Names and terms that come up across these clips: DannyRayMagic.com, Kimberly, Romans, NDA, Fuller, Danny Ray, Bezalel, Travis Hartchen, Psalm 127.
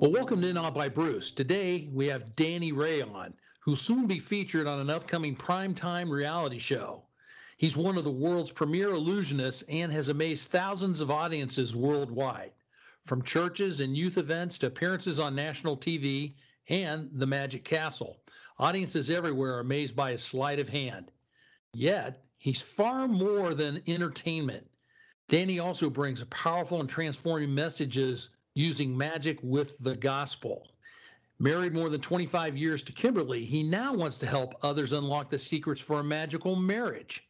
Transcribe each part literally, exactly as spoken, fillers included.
Well, welcome to In Awe by Bruce. Today, we have Danny Ray on, who'll soon be featured on an upcoming primetime reality show. He's one of the world's premier illusionists and has amazed thousands of audiences worldwide, from churches and youth events to appearances on national T V and the Magic Castle. Audiences everywhere are amazed by his sleight of hand. Yet, he's far more than entertainment. Danny also brings powerful and transforming messages using magic with the gospel. Married more than twenty-five years to Kimberly, he now wants to help others unlock the secrets for a magical marriage.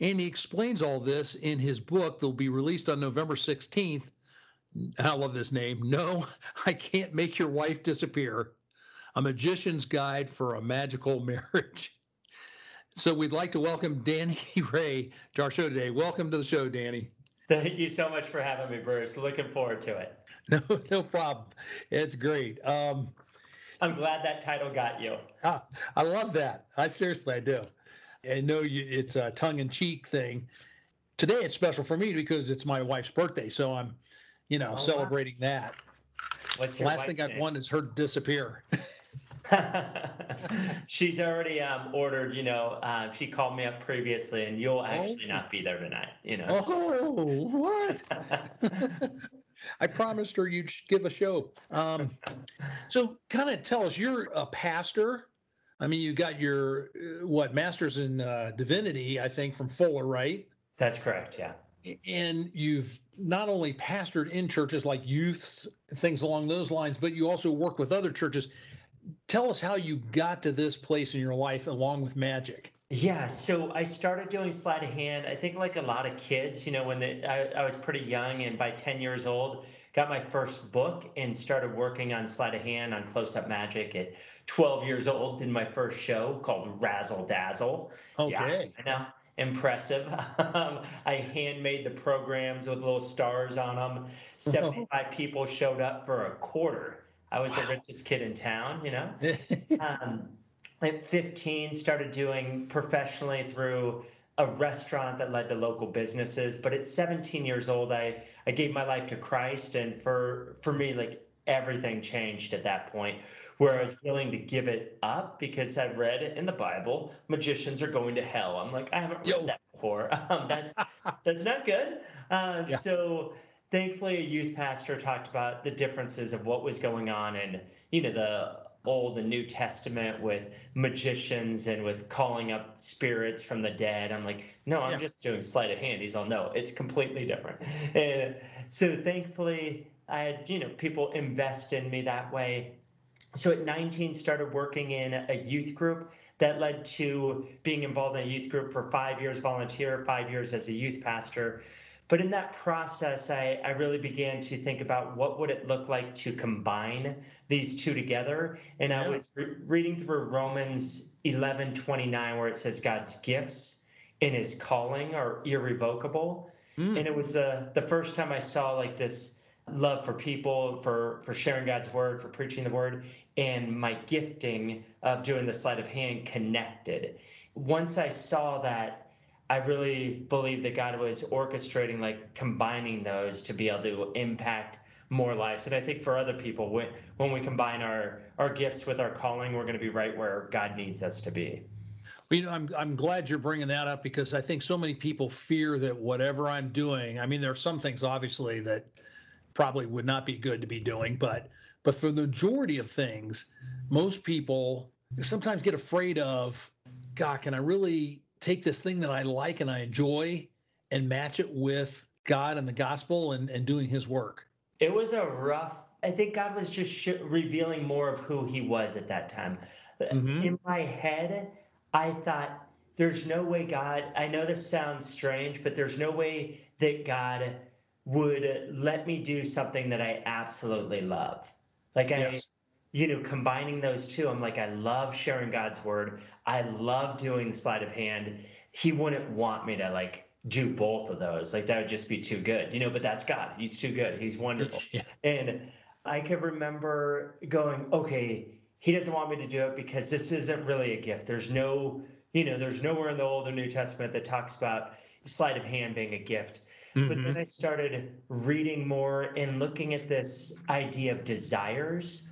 And he explains all this in his book that will be released on November sixteenth. I love this name. No, I Can't Make Your Wife Disappear, A Magician's Guide for a Magical Marriage. So we'd like to welcome Danny Ray to our show today. Welcome to the show, Danny. Thank you so much for having me, Bruce. Looking forward to it. No, no problem. It's great. Um, I'm glad that title got you. Ah, I love that. I seriously, I do. I know you, it's a tongue-in-cheek thing. Today it's special for me because it's my wife's birthday, so I'm, you know, oh, celebrating wow. that. What's your Last thing name? I've won is her disappear. She's already um, ordered, you know, uh, she called me up previously, and you'll actually oh. not be there tonight, you know. Oh, what? I promised her you'd give a show. Um, so kind of tell us, you're a pastor. I mean, you got your, what, master's in uh, divinity, I think, from Fuller, right? That's correct, yeah. And you've not only pastored in churches like youth, things along those lines, but you also work with other churches. Tell us how you got to this place in your life along with magic. Yeah, so I started doing sleight of hand, I think like a lot of kids, you know, when they, I, I was pretty young, and by ten years old, got my first book and started working on sleight of hand on close-up magic at twelve years old. Did my first show called Razzle Dazzle. Okay. Yeah, I know. Impressive. Um, I handmade the programs with little stars on them. seventy-five people showed up for a quarter. I was wow. the richest kid in town, you know. um, at fifteen, started doing professionally through a restaurant that led to local businesses. But at seventeen years old, I, I gave my life to Christ. And for, for me, like everything changed at that point, where I was willing to give it up because I've read in the Bible, magicians are going to hell. I'm like, I haven't read Yo. that before. Um, that's, that's not good. Uh, yeah. So thankfully, a youth pastor talked about the differences of what was going on in, you know, the Old and New Testament with magicians and with calling up spirits from the dead. I'm like, no, I'm yeah. just doing sleight of hand. He's all, no, it's completely different. And so thankfully, I had, you know, people invest in me that way. So at nineteen, started working in a youth group that led to being involved in a youth group for five years, volunteer, five years as a youth pastor. But in that process, I, I really began to think about what would it look like to combine these two together. And I was re- reading through Romans eleven twenty-nine, where it says God's gifts and His calling are irrevocable. Mm. And it was uh, the first time I saw like this love for people, for, for sharing God's word, for preaching the word, and my gifting of doing the sleight of hand connected. Once I saw that, I really believe that God was orchestrating, like combining those to be able to impact more lives. And I think for other people, when, when we combine our, our gifts with our calling, we're going to be right where God needs us to be. Well, you know, I'm, I'm glad you're bringing that up, because I think so many people fear that whatever I'm doing, I mean, there are some things obviously that probably would not be good to be doing, but, but for the majority of things, most people sometimes get afraid of, God, can I really take this thing that I like and I enjoy and match it with God and the gospel and, and doing His work? It was a rough, I think God was just sh- revealing more of who He was at that time. Mm-hmm. In my head, I thought, there's no way God, I know this sounds strange, but there's no way that God would let me do something that I absolutely love. Like I, yes. you know, combining those two, I'm like, I love sharing God's word. I love doing the sleight of hand. He wouldn't want me to like do both of those. Like that would just be too good, you know, but that's God. He's too good. He's wonderful. Yeah. And I could remember going, okay, he doesn't want me to do it because this isn't really a gift. There's no, you know, there's nowhere in the Old or New Testament that talks about sleight of hand being a gift. Mm-hmm. But then I started reading more and looking at this idea of desires.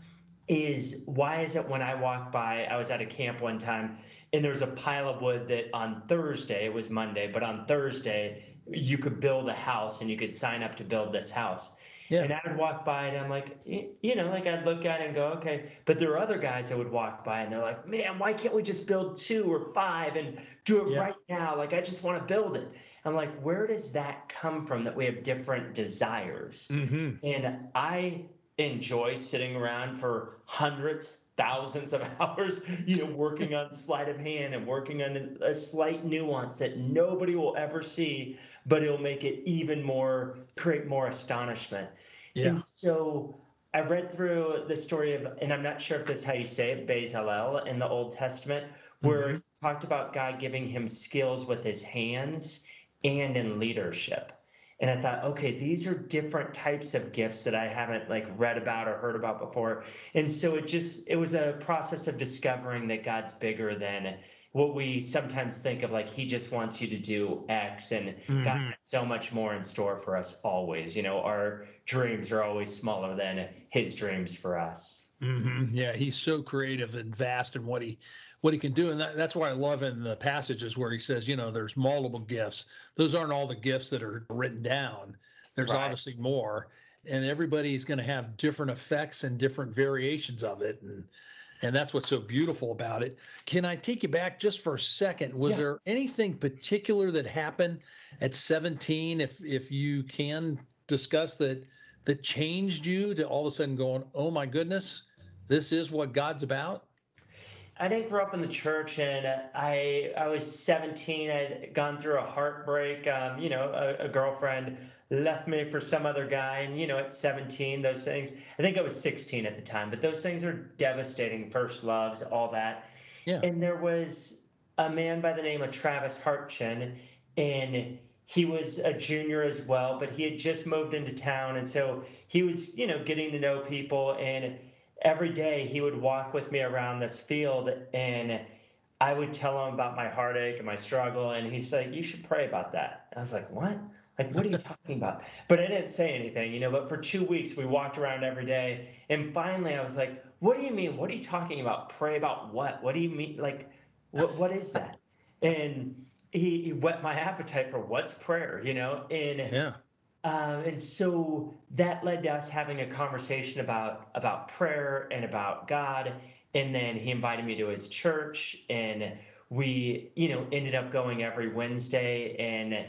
Is why is it when I walk by, I was at a camp one time and there was a pile of wood that on Thursday, it was Monday, but on Thursday you could build a house and you could sign up to build this house. Yeah. And I would walk by and I'm like, you know, like I'd look at it and go, okay. But there are other guys that would walk by and they're like, man, why can't we just build two or five and do it yeah. right now? Like, I just want to build it. I'm like, where does that come from that we have different desires? Mm-hmm. And I enjoy sitting around for hundreds, thousands of hours, you know, working on sleight of hand and working on a slight nuance that nobody will ever see, but it'll make it even more, create more astonishment. Yeah. And so I read through the story of, and I'm not sure if this is how you say it, Bezalel in the Old Testament, where mm-hmm. it talked about God giving him skills with his hands and in leadership. And I thought, okay, these are different types of gifts that I haven't like read about or heard about before. And so it just, it was a process of discovering that God's bigger than what we sometimes think of, like, he just wants you to do X, and mm-hmm. God has so much more in store for us always. You know, our dreams are always smaller than his dreams for us. Mm-hmm. Yeah. He's so creative and vast in what he, what he can do. And that, that's why I love in the passages where he says, you know, there's multiple gifts. Those aren't all the gifts that are written down. There's right. obviously more, and everybody's going to have different effects and different variations of it. And, and that's what's so beautiful about it. Can I take you back just for a second? Was yeah. there anything particular that happened at seventeen, if, if you can discuss that, that changed you to all of a sudden going, oh my goodness, this is what God's about? I didn't grow up in the church, and I I was seventeen. I'd gone through a heartbreak. Um, you know, a, a girlfriend left me for some other guy, and, you know, at seventeen, those things. I think I was sixteen at the time, but those things are devastating, first loves, all that. Yeah. And there was a man by the name of Travis Hartchen, and he was a junior as well, but he had just moved into town, and so he was, you know, getting to know people, and every day he would walk with me around this field, and I would tell him about my heartache and my struggle. And he's like, you should pray about that. I was like, what? Like, what are you talking about? But I didn't say anything, you know, but for two weeks we walked around every day. And finally I was like, what do you mean? What are you talking about? Pray about what? What do you mean? Like, what, what is that? And he, he whet my appetite for what's prayer, you know? And yeah. Um, and so that led to us having a conversation about about prayer and about God. And then he invited me to his church, and we, you know, ended up going every Wednesday. And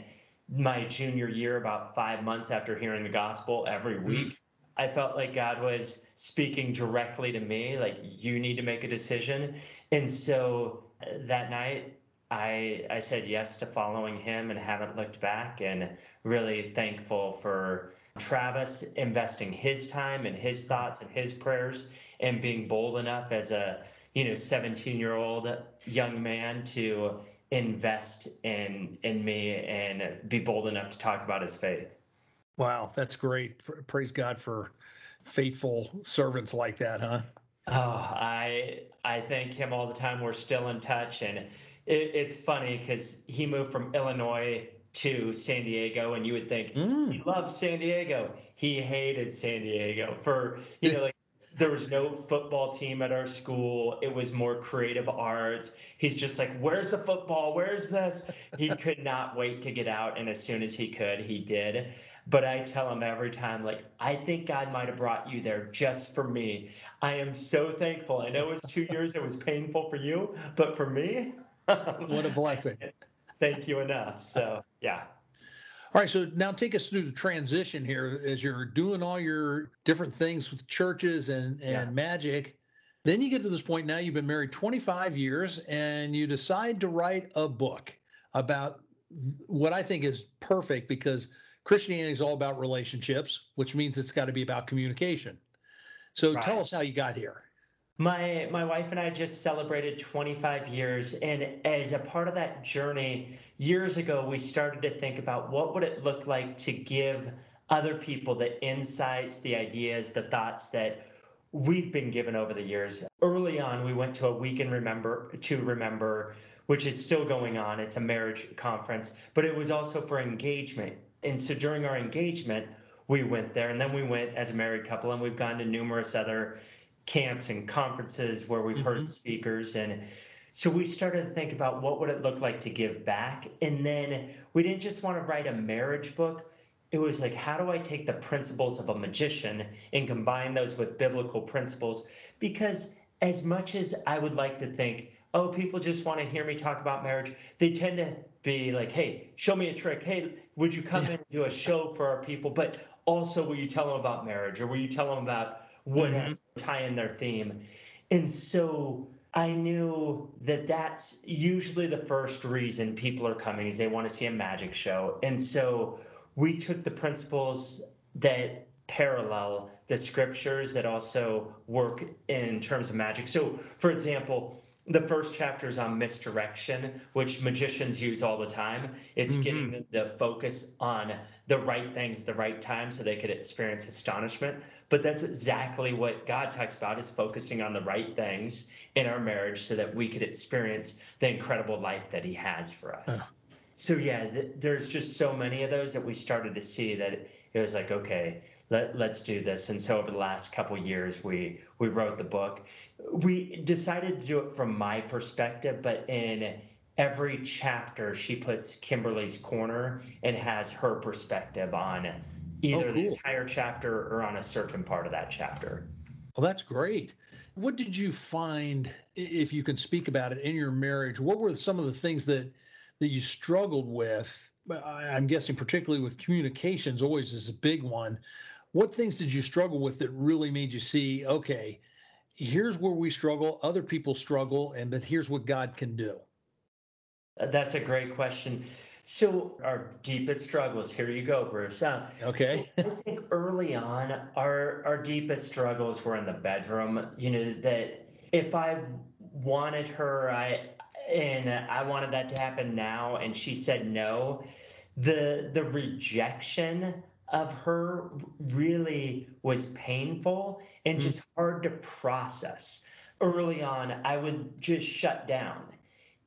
my junior year, about five months after hearing the gospel every week, I felt like God was speaking directly to me, like, you need to make a decision. And so that night, I I said yes to following him and haven't looked back, and really thankful for Travis investing his time and his thoughts and his prayers, and being bold enough as a, you know, seventeen-year-old young man to invest in in me and be bold enough to talk about his faith. Wow, that's great. Praise God for faithful servants like that, huh? Oh, I I thank him all the time. We're still in touch, and it's funny because he moved from Illinois to San Diego, and you would think mm. he loved San Diego. He hated San Diego for, you know, like there was no football team at our school. It was more creative arts. He's just like, where's the football? Where's this? He could not wait to get out. And as soon as he could, he did. But I tell him every time, like, I think God might have brought you there just for me. I am so thankful. I know it was two years. It was painful for you, but for me, what a blessing. Thank you enough. So, yeah. All right. So now take us through the transition here as you're doing all your different things with churches and, and yeah. magic. Then you get to this point now, you've been married twenty-five years, and you decide to write a book about what I think is perfect, because Christianity is all about relationships, which means it's got to be about communication. So right. tell us how you got here. My my wife and I just celebrated twenty-five years, and as a part of that journey, years ago, we started to think about what would it look like to give other people the insights, the ideas, the thoughts that we've been given over the years. Early on, we went to a Weekend Remember to Remember, which is still going on. It's a marriage conference, but it was also for engagement. And so during our engagement, we went there, and then we went as a married couple, and we've gone to numerous other camps and conferences where we've mm-hmm. heard speakers. And so we started to think about what would it look like to give back. And then we didn't just want to write a marriage book. It was like, how do I take the principles of a magician and combine those with biblical principles? Because as much as I would like to think, oh, people just want to hear me talk about marriage, they tend to be like, hey, show me a trick. Hey, would you come in and do a show for our people? But also, will you tell them about marriage, or will you tell them about would mm-hmm. tie in their theme? And so I knew that that's usually the first reason people are coming, is they want to see a magic show. And so we took the principles that parallel the scriptures that also work in terms of magic. So, for example, the first chapter is on misdirection, which magicians use all the time. It's mm-hmm. getting them to focus on the right things at the right time so they could experience astonishment. But that's exactly what God talks about, is focusing on the right things in our marriage so that we could experience the incredible life that he has for us. Uh. So, yeah, th- there's just so many of those that we started to see that it, it was like, okay, Let, let's do this. And so over the last couple of years, we we wrote the book. We decided to do it from my perspective, but in every chapter, she puts Kimberly's corner and has her perspective on either oh, cool. the entire chapter or on a certain part of that chapter. Well, that's great. What did you find, if you can speak about it, in your marriage? What were some of the things that, that you struggled with? I'm guessing particularly with communications, always is a big one. What things did you struggle with that really made you see, okay, here's where we struggle, other people struggle, and but here's what God can do? That's a great question. So our deepest struggles, here you go, Bruce. Uh, okay. So I think early on, our, our deepest struggles were in the bedroom. You know, that if I wanted her, I and I wanted that to happen now, and she said no, the the rejection of her really was painful and just hard to process. Early on, I would just shut down,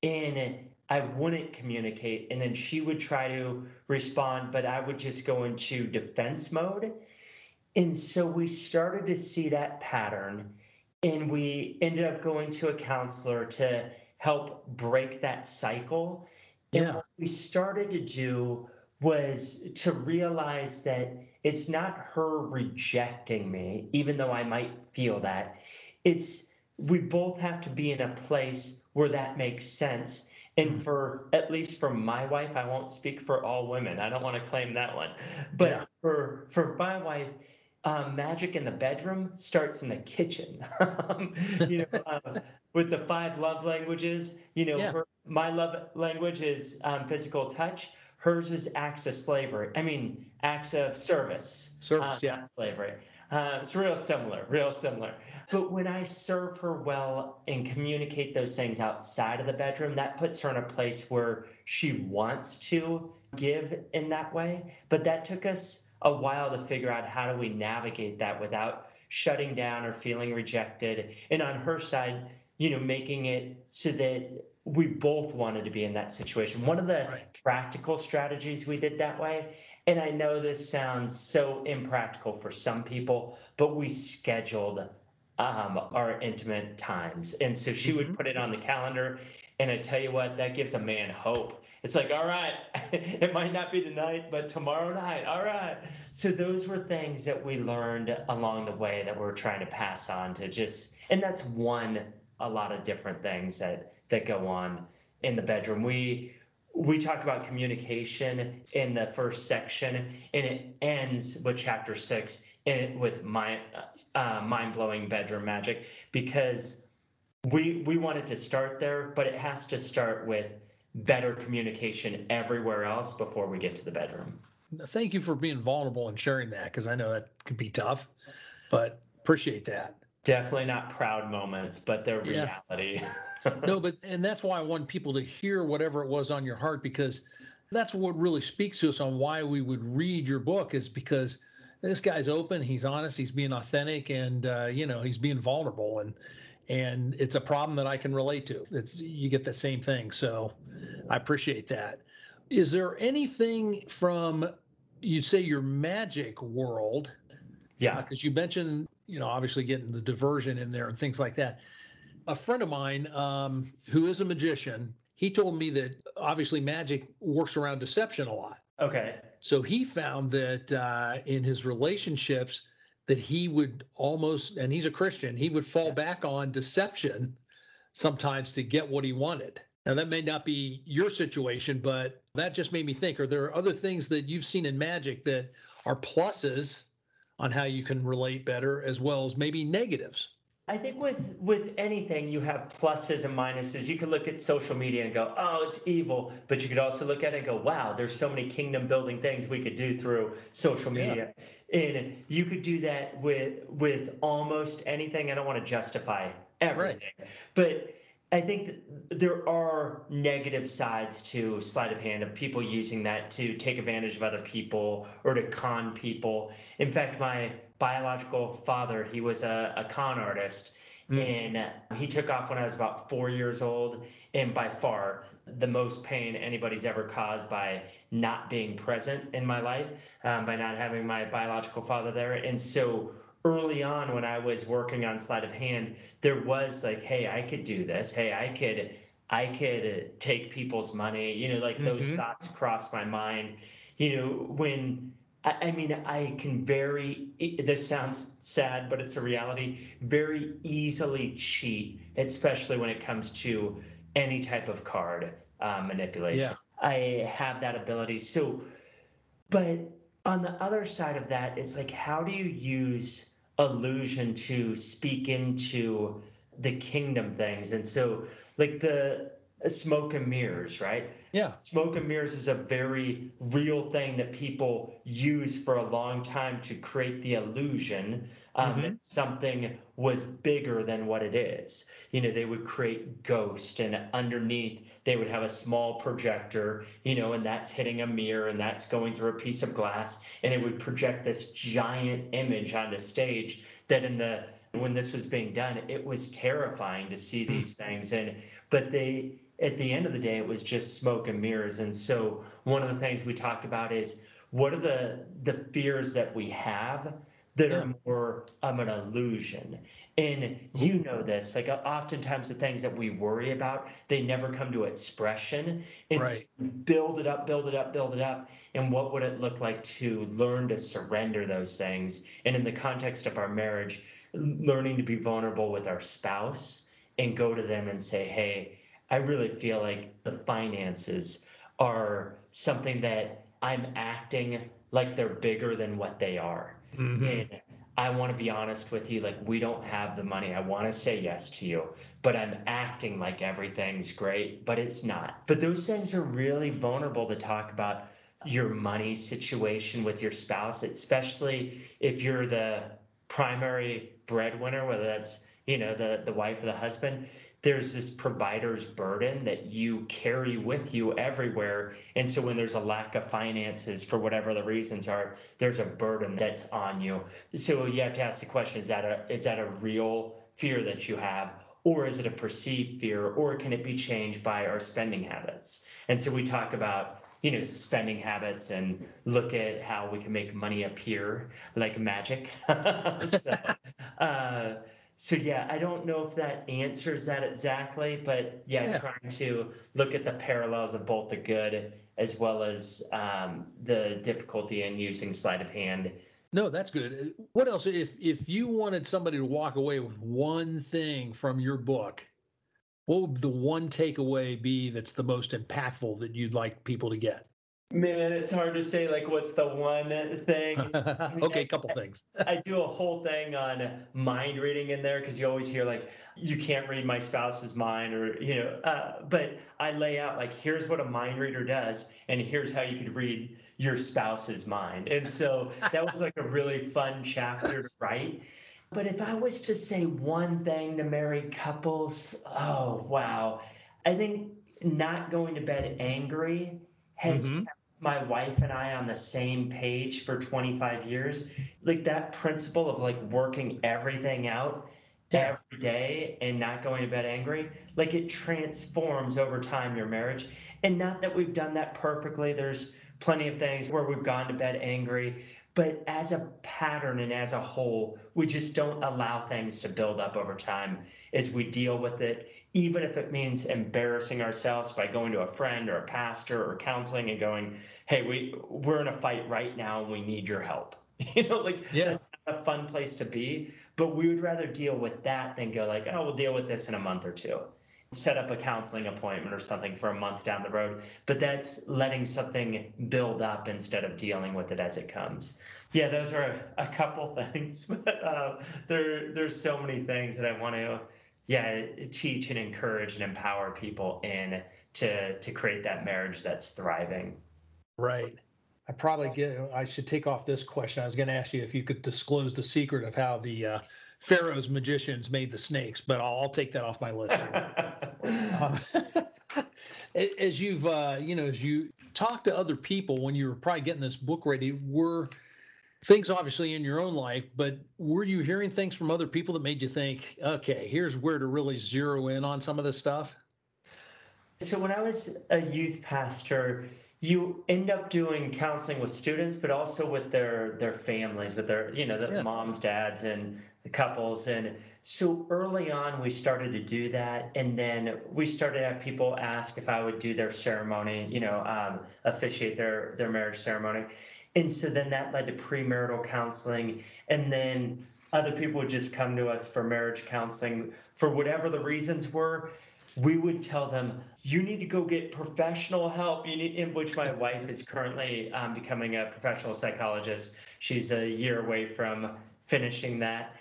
and I wouldn't communicate, and then she would try to respond, but I would just go into defense mode. And so we started to see that pattern, and we ended up going to a counselor to help break that cycle. Yeah. And what we started to do was to realize that it's not her rejecting me, even though I might feel that. It's we both have to be in a place where that makes sense. And for, at least for my wife, I won't speak for all women, I don't want to claim that one, but yeah. for for my wife, um, magic in the bedroom starts in the kitchen. you know, um, with the five love languages, you know, yeah. her, my love language is um, physical touch. Hers is acts of slavery. I mean, acts of service. Service, um, yeah. Not slavery. Uh, it's real similar, real similar. But when I serve her well and communicate those things outside of the bedroom, that puts her in a place where she wants to give in that way. But that took us a while to figure out, how do we navigate that without shutting down or feeling rejected. And on her side, you know, making it so that we both wanted to be in that situation. One of the right. practical strategies we did that way, and I know this sounds so impractical for some people, but we scheduled um, our intimate times. And so she mm-hmm. would put it on the calendar, and I tell you what, that gives a man hope. It's like, all right, it might not be tonight, but tomorrow night, all right. So those were things that we learned along the way that we're trying to pass on to just, and that's one a lot of different things that, that go on in the bedroom. We we talk about communication in the first section, and it ends with chapter six and with my uh, mind-blowing bedroom magic, because we we wanted to start there, but it has to start with better communication everywhere else before we get to the bedroom. Thank you for being vulnerable and sharing that, because I know that could be tough, but appreciate that. Definitely not proud moments, but they're yeah. reality. No, but and that's why I want people to hear whatever it was on your heart, because that's what really speaks to us on why we would read your book, is because this guy's open, he's honest, he's being authentic, and uh, you know, he's being vulnerable, and and it's a problem that I can relate to. It's you get the same thing, so I appreciate that. Is there anything from, you'd say, your magic world? Yeah, because uh, you mentioned, you know, obviously getting the diversion in there and things like that. A friend of mine um, who is a magician, he told me that obviously magic works around deception a lot. Okay. So he found that uh, in his relationships that he would almost, and he's a Christian, he would fall yeah. back on deception sometimes to get what he wanted. Now, that may not be your situation, but that just made me think, are there other things that you've seen in magic that are pluses on how you can relate better, as well as maybe negatives? I think with with anything, you have pluses and minuses. You can look at social media and go, oh, it's evil. But you could also look at it and go, wow, there's so many kingdom building things we could do through social media. Yeah. And you could do that with with almost anything. I don't want to justify everything. Right. But I think that there are negative sides to sleight of hand, of people using that to take advantage of other people or to con people. In fact, my biological father, he was a, a con artist, mm. and he took off when I was about four years old, and by far the most pain anybody's ever caused by not being present in my life, um, by not having my biological father there. And so early on, when I was working on sleight of hand, there was like, hey, I could do this. Hey, I could, I could take people's money. You know, like mm-hmm. those thoughts crossed my mind. You know, when I, I mean, I can very, this sounds sad, but it's a reality, very easily cheat, especially when it comes to any type of card uh, manipulation. Yeah. I have that ability. So, but on the other side of that, it's like, how do you use illusion to speak into the kingdom things? And so, like, the smoke and mirrors, right? Yeah. Smoke and mirrors is a very real thing that people use for a long time to create the illusion um, mm-hmm. that something was bigger than what it is. You know, they would create ghosts, and underneath they would have a small projector, you know, and that's hitting a mirror, and that's going through a piece of glass, and it would project this giant image on the stage that in the when this was being done, it was terrifying to see these things. And but they at the end of the day, it was just smoke and mirrors. And so one of the things we talk about is, what are the the fears that we have that yeah. are more of an illusion? And you know this, like oftentimes the things that we worry about, they never come to expression. It's right. build it up, build it up, build it up. And what would it look like to learn to surrender those things? And in the context of our marriage, learning to be vulnerable with our spouse and go to them and say, hey, I really feel like the finances are something that I'm acting like they're bigger than what they are. Mm-hmm. And I want to be honest with you, like, we don't have the money. I want to say yes to you, but I'm acting like everything's great, but it's not. But those things are really vulnerable to talk about, your money situation with your spouse, especially if you're the primary breadwinner, whether that's, you know, the, the wife or the husband. There's this provider's burden that you carry with you everywhere. And so when there's a lack of finances for whatever the reasons are, there's a burden that's on you. So you have to ask the question, is that a, is that a real fear that you have? Or is it a perceived fear? Or can it be changed by our spending habits? And so we talk about, you know, spending habits and look at how we can make money appear like magic. so, uh, so yeah, I don't know if that answers that exactly, but yeah, yeah, trying to look at the parallels of both the good as well as um, the difficulty in using sleight of hand. No, that's good. What else? If if you wanted somebody to walk away with one thing from your book, what would the one takeaway be that's the most impactful that you'd like people to get? Man, it's hard to say, like, what's the one thing? I mean, okay, a couple I, things. I do a whole thing on mind reading in there, because you always hear, like, you can't read my spouse's mind, or, you know, uh, but I lay out, like, here's what a mind reader does, and here's how you could read your spouse's mind. And so that was, like, a really fun chapter to write. But if I was to say one thing to married couples, oh, wow. I think not going to bed angry has mm-hmm. kept my wife and I on the same page for twenty-five years. Like that principle of like working everything out yeah. every day and not going to bed angry, like it transforms over time your marriage. And not that we've done that perfectly. There's plenty of things where we've gone to bed angry. But as a pattern and as a whole, we just don't allow things to build up over time as we deal with it, even if it means embarrassing ourselves by going to a friend or a pastor or counseling and going, hey, we, we're in a fight right now and we need your help. You know, like yeah. that's not a fun place to be, but we would rather deal with that than go like, oh, we'll deal with this in a month or two. Set up a counseling appointment or something for a month down the road, but that's letting something build up instead of dealing with it as it comes. Yeah, those are a, a couple things, but uh, there, there's so many things that I want to, yeah, teach and encourage and empower people in to to create that marriage that's thriving. Right. I probably get. I should take off this question. I was going to ask you if you could disclose the secret of how the uh, Pharaoh's magicians made the snakes, but I'll, I'll take that off my list. Uh, as you've, uh, you know, as you talk to other people when you were probably getting this book ready, were things obviously in your own life, but were you hearing things from other people that made you think, okay, here's where to really zero in on some of this stuff? So when I was a youth pastor, you end up doing counseling with students, but also with their, their families, with their, you know, the yeah. moms, dads, and the couples. And so early on, we started to do that. And then we started to have people ask if I would do their ceremony, you know, um, officiate their, their marriage ceremony. And so then that led to premarital counseling. And then other people would just come to us for marriage counseling for whatever the reasons were. We would tell them, you need to go get professional help, you need, in which my wife is currently um, becoming a professional psychologist. She's a year away from finishing that.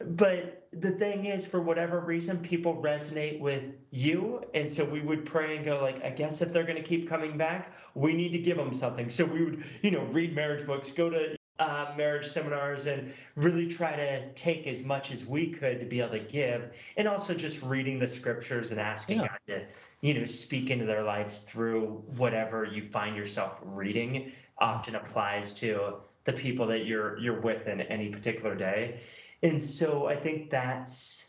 But the thing is, for whatever reason, people resonate with you. And so we would pray and go like, I guess if they're going to keep coming back, we need to give them something. So we would, you know, read marriage books, go to uh, marriage seminars, and really try to take as much as we could to be able to give. And also just reading the scriptures and asking yeah. God to, you know, speak into their lives through whatever you find yourself reading often applies to the people that you're you're with in any particular day. And so I think that's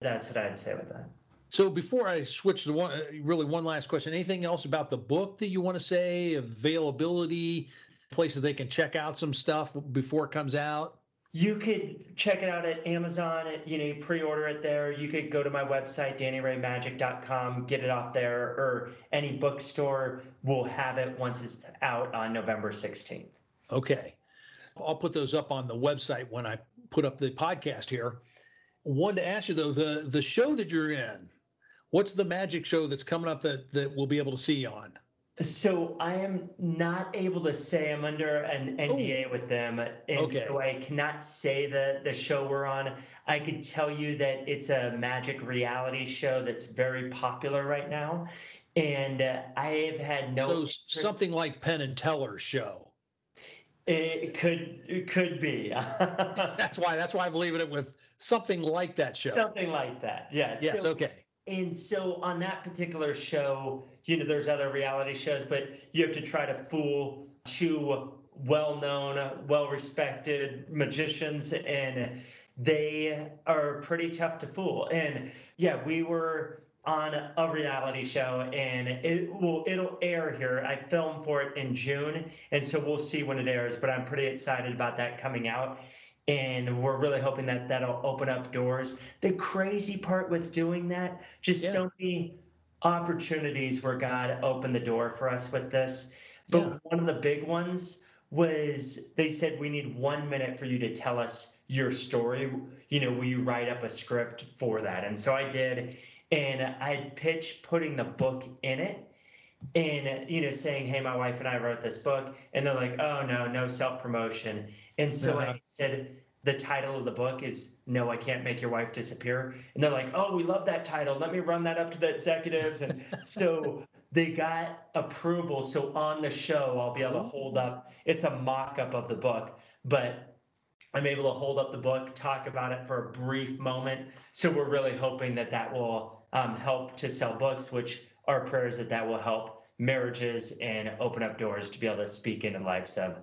that's what I'd say with that. So before I switch to one, really one last question, anything else about the book that you want to say, availability, places they can check out some stuff before it comes out? You could check it out at Amazon. You know, you pre-order it there. You could go to my website, Danny Ray Magic dot com, get it off there, or any bookstore will have it once it's out on November sixteenth. Okay. I'll put those up on the website when I put up the podcast here. Wanted to ask you, though, the, the show that you're in, what's the magic show that's coming up that, that we'll be able to see you on? So I am not able to say. I'm under an N D A oh. with them, and okay. so I cannot say the, the show we're on. I could tell you that it's a magic reality show that's very popular right now, and uh, I have had no— So interest- something like Penn and Teller show. It could it could be. that's why that's why I'm leaving it with something like that show. Something like that. Yes. Yes. So, okay. And so on that particular show, you know, there's other reality shows, but you have to try to fool two well-known, well-respected magicians, and they are pretty tough to fool. And yeah, we were on a reality show, and it will it'll air here. I filmed for it in June, and so we'll see when it airs, but I'm pretty excited about that coming out, and we're really hoping that that'll open up doors. The crazy part with doing that, just yeah. so many opportunities where God opened the door for us with this, but yeah. one of the big ones was they said, we need one minute for you to tell us your story. You know, will you write up a script for that? And so I did. And I pitched putting the book in it and, you know, saying, hey, my wife and I wrote this book. And they're like, oh, no, no self-promotion. And so uh-huh. I said, the title of the book is No, I Can't Make Your Wife Disappear. And they're like, oh, we love that title. Let me run that up to the executives. And so they got approval. So on the show, I'll be able to hold up. It's a mock-up of the book, but I'm able to hold up the book, talk about it for a brief moment. So we're really hoping that that will um, help to sell books, which our prayers that that will help marriages and open up doors to be able to speak into lives of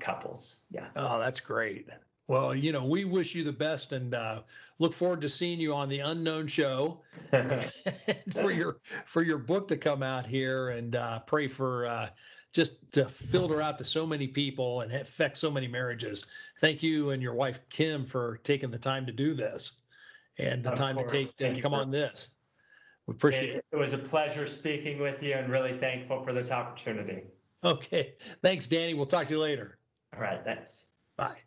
couples. Yeah. Oh, that's great. Well, you know, we wish you the best and uh, look forward to seeing you on the Unknown Show for your for your book to come out here, and uh, pray for uh, just to filter out to so many people and affect so many marriages. Thank you and your wife, Kim, for taking the time to do this and the of time course. to take to uh, come on this. We appreciate it. It was a pleasure speaking with you and really thankful for this opportunity. Okay. Thanks, Danny. We'll talk to you later. All right. Thanks. Bye.